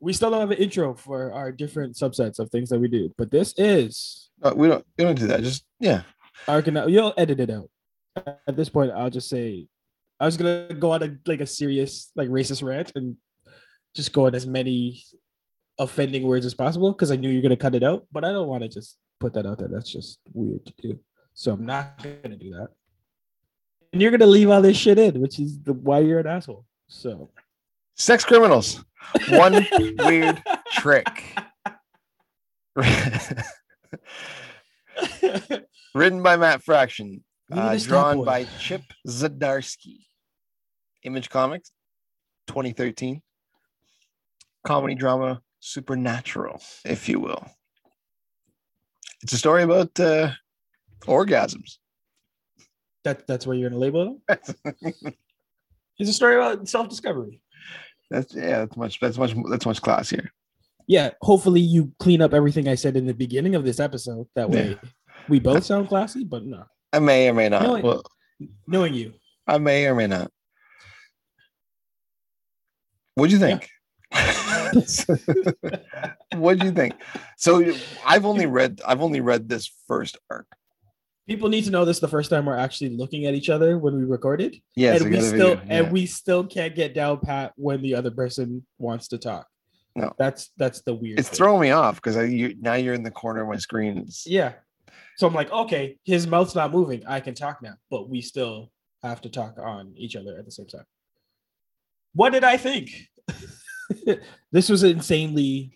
We still don't have an intro for our different subsets of things that we do, but this is. We don't do that. Just yeah. You'll edit it out. At this point, I'll just say, I was gonna go on a serious racist rant and just go on as many offending words as possible because I knew you're gonna cut it out, but I don't want to just put that out there. That's just weird to do. So I'm not gonna do that. And you're gonna leave all this shit in, which is why you're an asshole. So, Sex Criminals, one weird trick. Written by Matt Fraction, drawn by Chip Zdarsky. Image Comics, 2013. Comedy drama, supernatural, if you will. It's a story about orgasms. That's what you're going to label it? It's a story about self-discovery. That's much classier. Yeah, hopefully you clean up everything I said in the beginning of this episode. That way we both sound classy, but no. I may or may not. Knowing you. I may or may not. What'd you think? Yeah. What'd you think? So I've only read this first arc. People need to know this the first time we're actually looking at each other when we recorded. Yes, and we still can't get down pat when the other person wants to talk. No, that's the weird. It's throwing me off because now you're in the corner of my screen. Yeah, so I'm like, okay, his mouth's not moving. I can talk now, but we still have to talk on each other at the same time. What did I think? This was insanely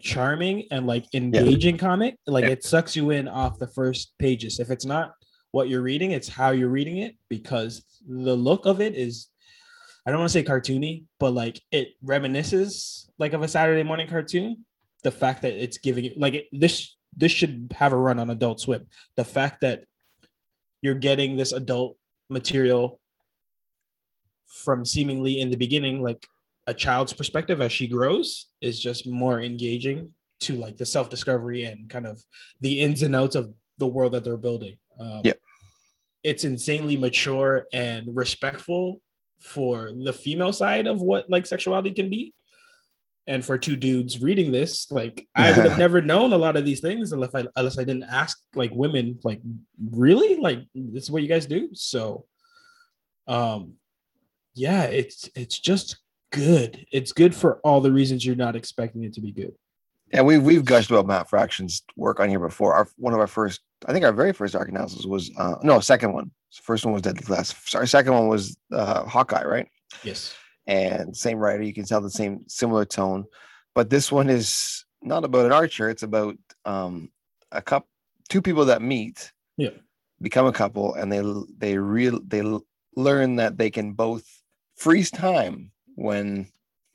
charming and engaging comic. It sucks you in off the first pages. If it's not what you're reading, it's how you're reading it, because the look of it is, I don't want to say cartoony, but it reminisces of a Saturday morning cartoon. The fact that it's giving it this should have a run on Adult Swim. The fact that you're getting this adult material from seemingly in the beginning, a child's perspective as she grows, is just more engaging to the self-discovery and kind of the ins and outs of the world that they're building. It's insanely mature and respectful for the female side of what sexuality can be. And for two dudes reading this, I would have never known a lot of these things unless I didn't ask women, really? This is what you guys do? So yeah, it's just good. It's good for all the reasons you're not expecting it to be good. And we've gushed about Matt Fraction's work on here before. Our very first arc analysis was second one. So first one was Deadly Class. Sorry, second one was Hawkeye, right? Yes. And same writer, you can tell the similar tone, but this one is not about an archer. It's about two people that meet, become a couple, and they learn that they can both freeze time when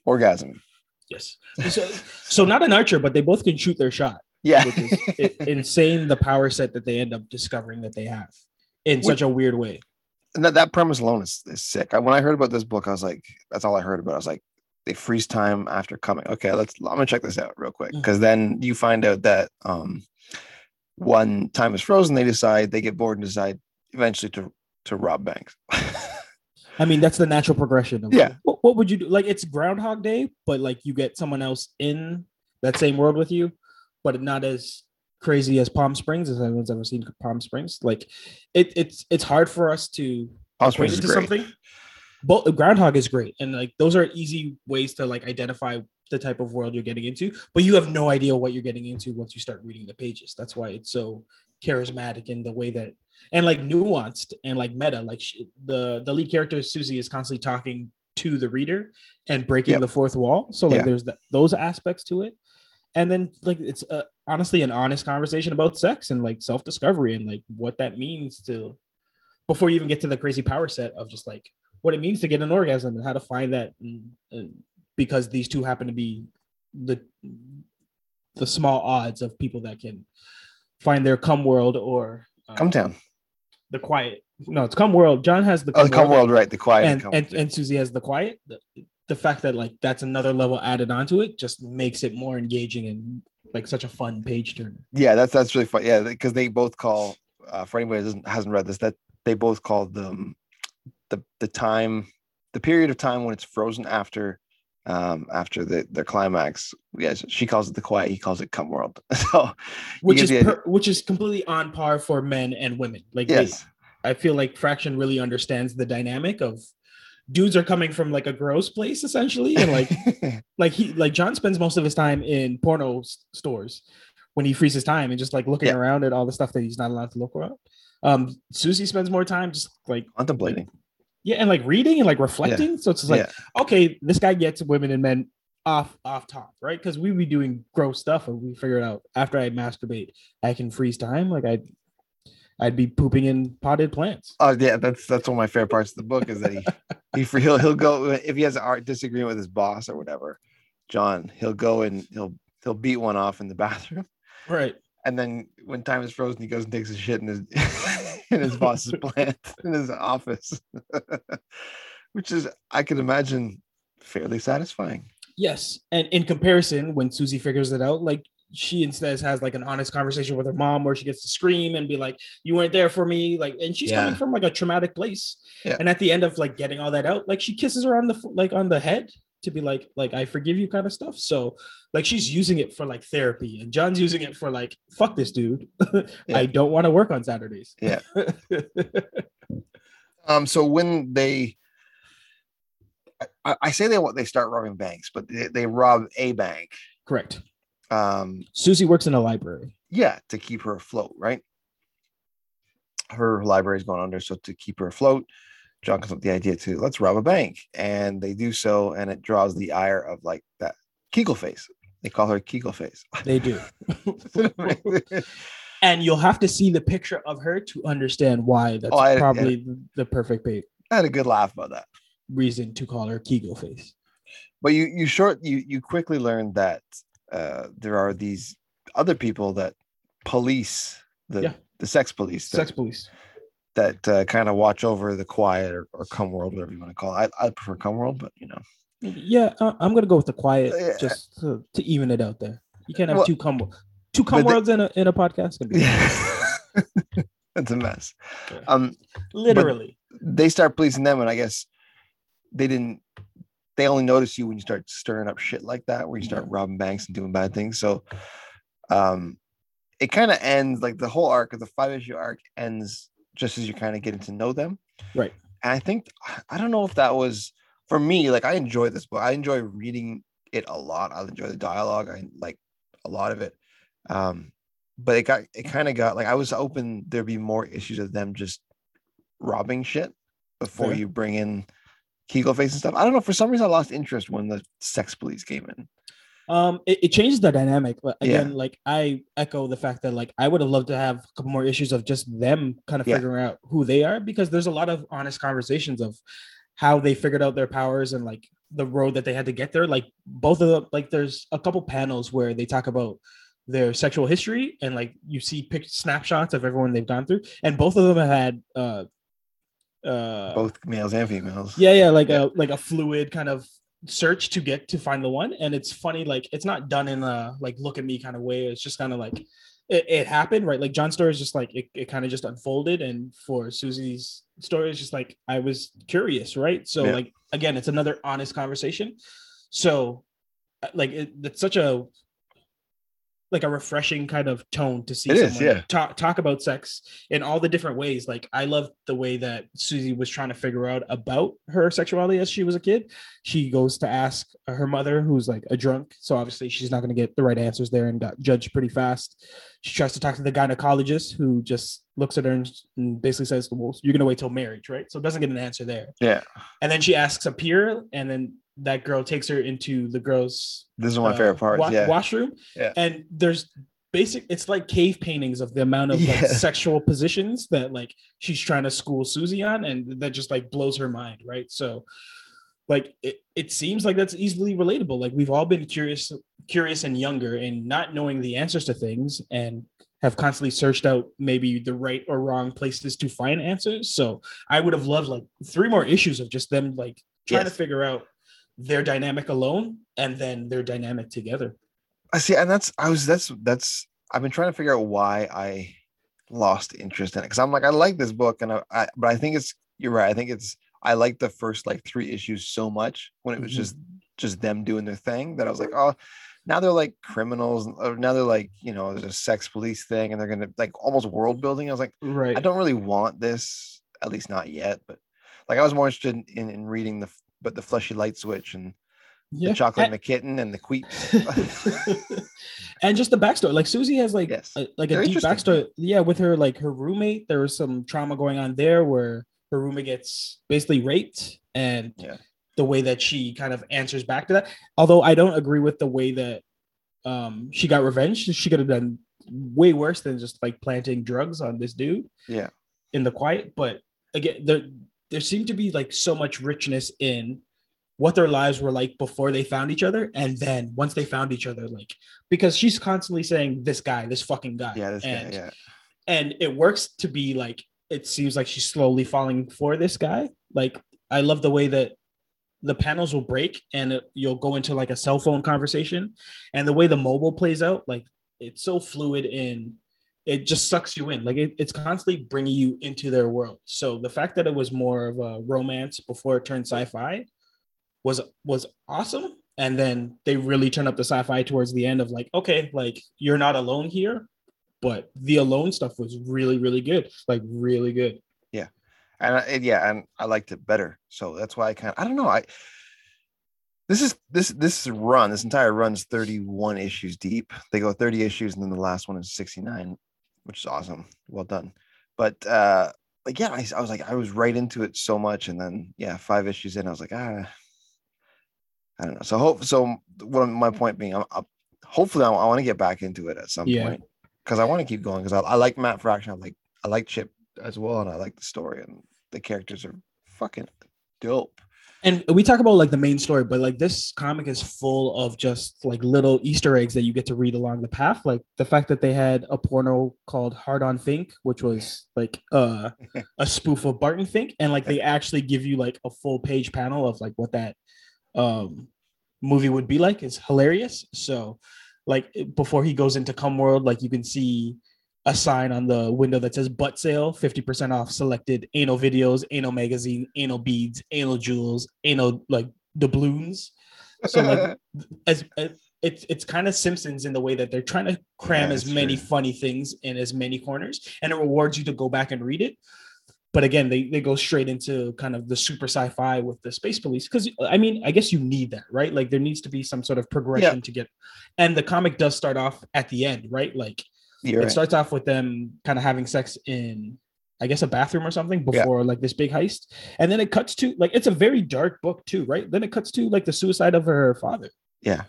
orgasm. Yes. So not an archer, but they both can shoot their shot. Yeah. Which is insane, the power set that they end up discovering that they have in such a weird way. And that premise alone is sick. When I heard about this book, I was like, that's all I heard about. I was like, they freeze time after coming. Okay, I'm going to check this out real quick. Because then you find out that one time is frozen, they get bored and decide eventually to rob banks. I mean, that's the natural progression. What would you do? It's Groundhog Day, but you get someone else in that same world with you, but not as crazy as Palm Springs, as anyone's ever seen Palm Springs. It's hard for us to equate it to something. But Groundhog is great, and those are easy ways to identify the type of world you're getting into. But you have no idea what you're getting into once you start reading the pages. That's why it's so charismatic in the way that. And nuanced and meta, the lead character Susie is constantly talking to the reader and breaking the fourth wall. So there's those aspects to it, and then it's honestly an honest conversation about sex and self-discovery and what that means to, before you even get to the crazy power set of just what it means to get an orgasm and how to find that, and because these two happen to be the small odds of people that can find their cum world or. Come Town. The Quiet. No, it's Come World. John has the Come World, right? The Quiet. And Susie has the Quiet. The fact that that's another level added onto it just makes it more engaging and such a fun page turner. Yeah, that's really fun. Yeah, because they both call, for anybody who hasn't read this, that they both call them the period of time when it's frozen after after the climax. Yes, she calls it the quiet, he calls it cum world. So which is completely on par for men and women. Like, yes, I feel like Fraction really understands the dynamic of dudes are coming from like a gross place essentially, and like John spends most of his time in porno stores when he frees his time and just like looking around at all the stuff that he's not allowed to look around. Susie spends more time just like contemplating. Yeah, and like reading and like reflecting. Yeah. So it's like, okay, this guy gets women and men off top, right? Because we be doing gross stuff, and we figure it out. After I masturbate, I can freeze time. Like I'd be pooping in potted plants. Oh yeah, that's one of my favorite parts of the book is that he'll go, if he has an art disagreement with his boss or whatever, John, he'll go and he'll beat one off in the bathroom, right? And then when time is frozen, he goes and takes a shit in his. In his boss's plant, in his office, which is, I could imagine, fairly satisfying. Yes, and in comparison, when Susie figures it out, like she instead has like an honest conversation with her mom, where she gets to scream and be like, "You weren't there for me," like, and she's coming from like a traumatic place. Yeah. And at the end of like getting all that out, like she kisses her on the head to be like I forgive you kind of stuff. So like she's using it for like therapy, and John's using it for like, fuck this dude. I don't want to work on Saturdays. Yeah. So when I say they start robbing banks, but they rob a bank. Correct. Susie works in a library. Yeah, to keep her afloat, right? Her library is going under, so to keep her afloat, John comes up with the idea to let's rob a bank, and they do so, and it draws the ire of like that Kegelface. They call her Kegelface. They do. And you'll have to see the picture of her to understand why. That's the perfect bait. I had a good laugh about that. Reason to call her Kegelface. But you quickly learn that there are these other people that police the sex police. Sex police. That kind of watch over the quiet or cum world, whatever you want to call it. I prefer cum world, but you know. Yeah, I'm going to go with the quiet just to even it out there. You can't have two cum worlds in a podcast. That's a mess. Yeah. Literally. They start policing them, and I guess they only notice you when you start stirring up shit like that, where you start robbing banks and doing bad things. So it kind of ends, like the whole arc of the 5-issue arc ends just as you're kind of getting to know them. Right. And I think, I don't know if that was, for me, like I enjoy this book. I enjoy reading it a lot. I enjoy the dialogue. I like a lot of it. But it kind of got like, I was hoping there'd be more issues of them just robbing shit before you bring in Kegelface and stuff. I don't know. For some reason I lost interest when the sex police came in. It changes the dynamic, but again, like I echo the fact that like I would have loved to have a couple more issues of just them kind of figuring out who they are, because there's a lot of honest conversations of how they figured out their powers and like the road that they had to get there. Like both of them, like there's a couple panels where they talk about their sexual history, and like you see snapshots of everyone they've gone through, and both of them have had both males and females. Like a fluid kind of search to get to find the one. And it's funny, like it's not done in a like look at me kind of way. It's just kind of like it happened, right? Like John's story is just like it kind of just unfolded, and for Susie's story is just like I was curious, right? So like again, it's another honest conversation. So like it's such a like a refreshing kind of tone to see someone talk about sex in all the different ways. Like I love the way that Susie was trying to figure out about her sexuality as she was a kid. She goes to ask her mother, who's like a drunk. So obviously she's not going to get the right answers there and got judged pretty fast. She tries to talk to the gynecologist, who just looks at her and basically says, well, you're going to wait till marriage, right? So doesn't get an answer there. Yeah. And then she asks a peer, and then that girl takes her into the girls'. This is one of my favorite parts. Washroom. Yeah. And there's it's like cave paintings of the amount of like sexual positions that like she's trying to school Susie on, and that just like blows her mind, right? So like it seems like that's easily relatable. Like we've all been curious and younger and not knowing the answers to things, and have constantly searched out maybe the right or wrong places to find answers. So I would have loved like 3 more issues of just them like trying to figure out their dynamic alone, and then their dynamic together. I see, and I've been trying to figure out why I lost interest in it, because I'm like, I like this book, and but I think you're right. I like the first like 3 issues so much when it was just just them doing their thing, that I was like, oh, now they're like criminals, or now they're like, you know, there's a sex police thing, and they're gonna like almost world building. I was like, right, I don't really want this, at least not yet. But like, I was more interested in reading the Fleshy Light Switch and the Chocolate and the Kitten and the Queeps. And just the backstory, like Susie has like a deep backstory. Yeah, with her, like her roommate, there was some trauma going on there where her roommate gets basically raped, and the way that she kind of answers back to that. Although I don't agree with the way that she got revenge. She could have done way worse than just like planting drugs on this dude. Yeah, in the quiet. But again, there seemed to be like so much richness in what their lives were like before they found each other, and then once they found each other, like, because she's constantly saying this fucking guy. Yeah, this guy. And it works to be like, it seems like she's slowly falling for this guy. Like, I love the way that the panels will break and you'll go into like a cell phone conversation, and the way the mobile plays out, like it's so fluid and it just sucks you in. Like it's constantly bringing you into their world. So the fact that it was more of a romance before it turned sci-fi was awesome. And then they really turn up the sci-fi towards the end of like, okay, like you're not alone here, but the alone stuff was really, really good. Like really good. Yeah. And I liked it better. So that's why I kind of, I don't know. This entire run's 31 issues deep. They go 30 issues, and then the last one is 69, which is awesome. Well done. But I was like, I was right into it so much, and then 5 issues in, I was like, I don't know. So what my point being, hopefully I want to get back into it at some point, because I want to keep going, because I like Matt Fraction, I like Chip as well, and I like the story, and the characters are fucking dope. And we talk about like the main story, but like this comic is full of just like little Easter eggs that you get to read along the path. Like the fact that they had a porno called Hard on Fink, which was like a spoof of Barton Fink, and like they actually give you like a full page panel of like what that movie would be like, is hilarious. So like before he goes into Cum World, like you can see a sign on the window that says butt sale, 50% off selected anal videos, anal magazine, anal beads, anal jewels, anal like doubloons. So like it's kind of Simpsons in the way that they're trying to cram as many funny things in as many corners, and it rewards you to go back and read it. But again, they go straight into kind of the super sci-fi with the space police. Because, I mean, I guess you need that, right? Like there needs to be some sort of progression to get. And the comic does start off at the end, right? Like it starts off with them kind of having sex in, I guess, a bathroom or something before like this big heist. And then it cuts to, like, it's a very dark book too, right? Then it cuts to like the suicide of her father. Yeah.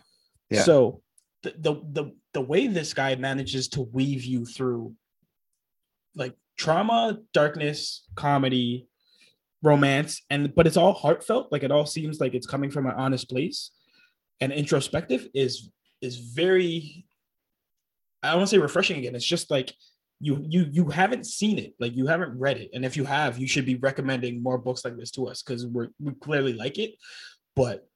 Yeah. So the way this guy manages to weave you through like trauma, darkness, comedy, romance, but it's all heartfelt. Like it all seems like it's coming from an honest place, and introspective is very, I don't want to say refreshing again. It's just like you haven't seen it, like you haven't read it, and if you have, you should be recommending more books like this to us, because we clearly like it. But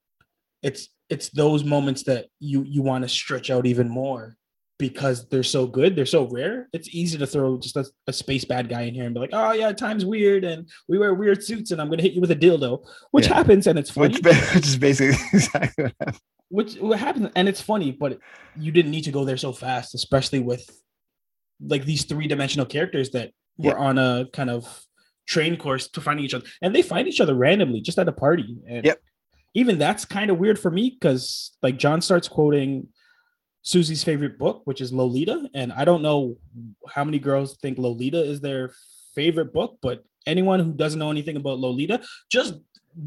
it's those moments that you want to stretch out even more, because they're so good, they're so rare. It's easy to throw just a space bad guy in here and be like, oh yeah, time's weird and we wear weird suits and I'm gonna hit you with a dildo, which happens, and it's funny, which is basically exactly what happened. What happens, and it's funny, but you didn't need to go there so fast, especially with like these three-dimensional characters that were on a kind of train course to finding each other, and they find each other randomly just at a party. And even that's kind of weird for me, because like John starts quoting Susie's favorite book, which is Lolita, and I don't know how many girls think Lolita is their favorite book, but anyone who doesn't know anything about Lolita, just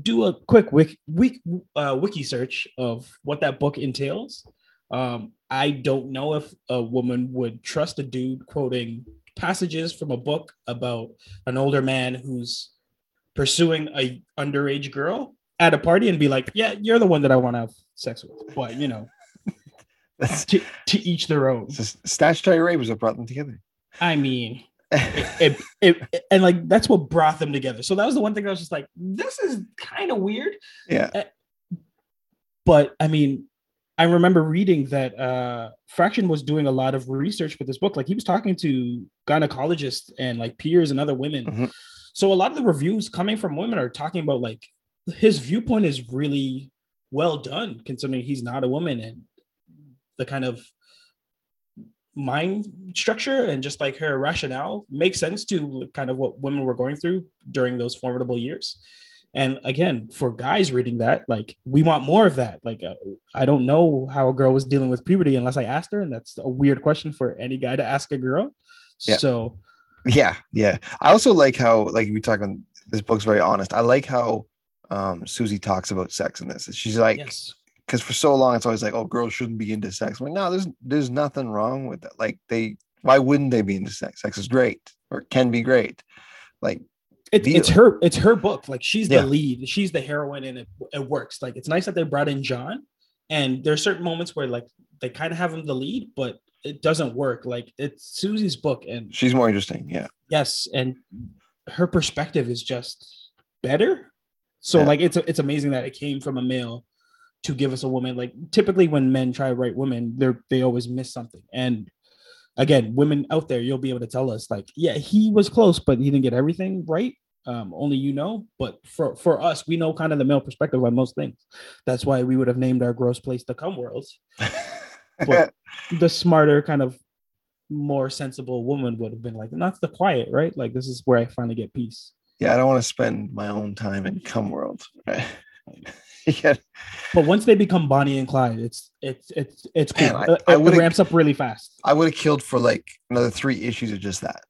do a quick wiki search of what that book entails. I don't know if a woman would trust a dude quoting passages from a book about an older man who's pursuing a underage girl at a party and be like, yeah, you're the one that I want to have sex with. But you know, to each their own. Statutory rape was what brought them together. I mean, it and like that's what brought them together. So that was the one thing I was just like, this is kind of weird. Yeah. But I mean, I remember reading that Fraction was doing a lot of research for this book. Like he was talking to gynecologists and like peers and other women. Mm-hmm. So a lot of the reviews coming from women are talking about like his viewpoint is really well done, considering he's not a woman, and the kind of mind structure and just like her rationale makes sense to kind of what women were going through during those formidable years. And again, for guys reading that, like, we want more of that. Like, I don't know how a girl was dealing with puberty unless I asked her. And that's a weird question for any guy to ask a girl. Yeah. So. Yeah. Yeah. I also like how, like, we talk on this book's very honest. I like how Susie talks about sex in this. She's like, yes. Because for so long, it's always like, oh, girls shouldn't be into sex. I'm like, no, there's nothing wrong with that. Like, why wouldn't they be into sex? Sex is great, or can be great. Like, it's her book. Like, she's the lead, she's the heroine, and it works. Like, it's nice that they brought in John, and there are certain moments where like they kind of have him the lead, but it doesn't work. Like, it's Susie's book, and she's more interesting. Yeah. Yes, and her perspective is just better. So like, it's amazing that it came from a male to give us a woman. Like, typically when men try to write women, they always miss something. And again, women out there, you'll be able to tell us, like, yeah, he was close, but he didn't get everything right. Only you know. But for us, we know kind of the male perspective on most things. That's why we would have named our gross place the Cum World. But the smarter, kind of more sensible woman would have been like, that's the quiet, right? Like, this is where I finally get peace. Yeah, I don't want to spend my own time in Cum World. Right? Yeah, but once they become Bonnie and Clyde, it's cool. Man, it ramps up really fast. I would have killed for like another 3 issues of just that,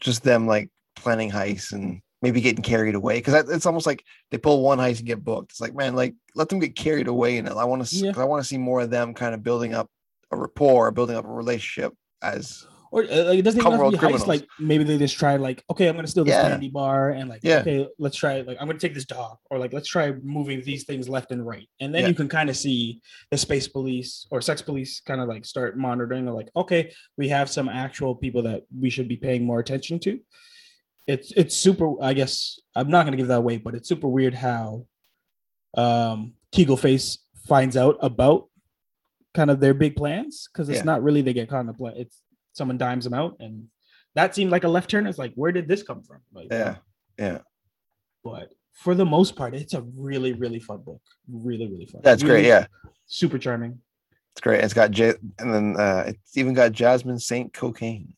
just them like planning heists and maybe getting carried away, because it's almost like they pull one heist and get booked. It's like, man, like, let them get carried away in it. I want to see more of them kind of building up a rapport, building up a relationship as. Or like, it doesn't even have to be heist. Like, maybe they just try, like, okay, I'm gonna steal this candy bar, and like, okay, let's try, like, I'm gonna take this dog, or like, let's try moving these things left and right, and then you can kind of see the space police or sex police kind of like start monitoring. They're like, okay, we have some actual people that we should be paying more attention to. It's super. I guess I'm not gonna give that away, but it's super weird how Keegleface finds out about kind of their big plans, because it's not really they get caught in the play. It's someone dimes them out, and that seemed like a left turn. It's like, where did this come from? Like, yeah. But for the most part, it's a really, really fun book. Really, really fun. That's really great. Yeah, super charming. It's great. It's got it's even got Jasmine St. Cocaine.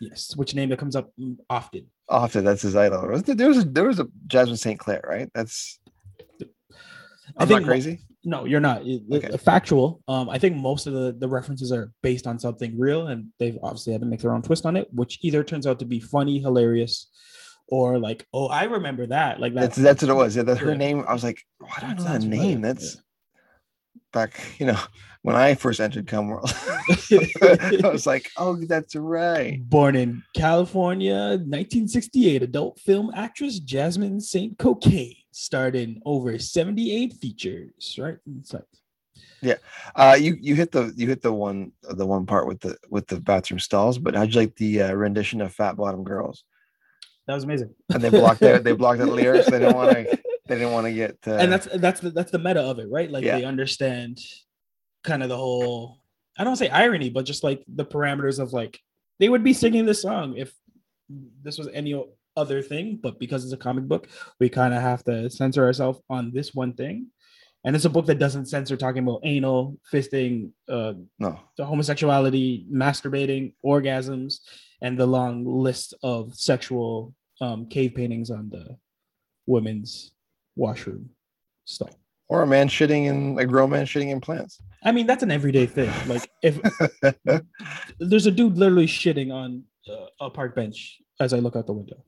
Yes, which name that comes up often. Often, that's his idol. There was a Jasmine St. Clair, right? That's. I'm not crazy. No, you're not. Okay. Factual. I think most of the references are based on something real, and they've obviously had to make their own twist on it, which either turns out to be funny, hilarious, or like, oh, I remember that. Like that's what it was. Yeah, that's her name. I was like, why do I know that name? Right. That's back, you know, when I first entered Cum World. I was like, oh, that's right. Born in California, 1968, adult film actress Jasmine St. Cocaine. Starred in over 78 features, right? Like, yeah, you hit the one part with the bathroom stalls. But how'd you like the rendition of Fat Bottom Girls? That was amazing. And they blocked out the lyrics. They didn't want to. They didn't want to get. And that's the meta of it, right? Like they understand kind of the whole. I don't want to say irony, but just like the parameters of like they would be singing this song if this was any other thing, but because it's a comic book, we kind of have to censor ourselves on this one thing. And it's a book that doesn't censor talking about anal, fisting, homosexuality, masturbating, orgasms, and the long list of sexual cave paintings on the women's washroom stall. Or a man shitting in a grown man shitting in plants. I mean, that's an everyday thing. Like, if there's a dude literally shitting on a park bench as I look out the window.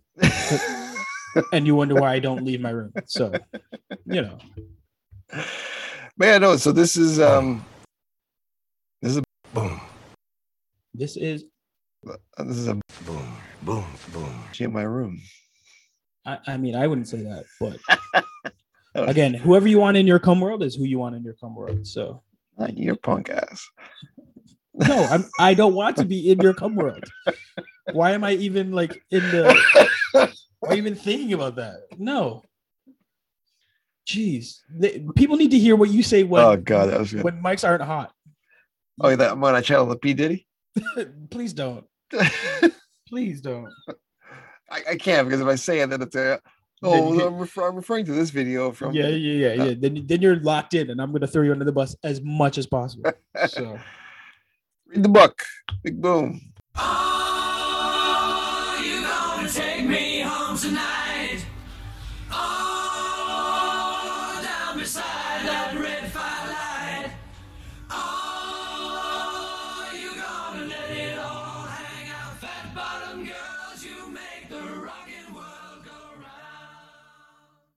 And you wonder why I don't leave my room. So, you know. Man, no, so this is a boom. This is a boom, boom, boom. She in my room. I mean, I wouldn't say that, but again, whoever you want in your Cum World is who you want in your Cum World. So not your punk ass. No, I don't want to be in your Cum World. Why am I even like in the? Why even thinking about that? No. Jeez, people need to hear what you say when. Oh God, that was good. When mics aren't hot. Oh, that when I channel the P Diddy. Please don't. Please don't. I can't, because if I say it, then it's I'm referring to this video from. Yeah. Then you're locked in, and I'm going to throw you under the bus as much as possible. So, read the book. Big boom. Oh, you're going to take me home tonight. Oh, down beside that red firelight.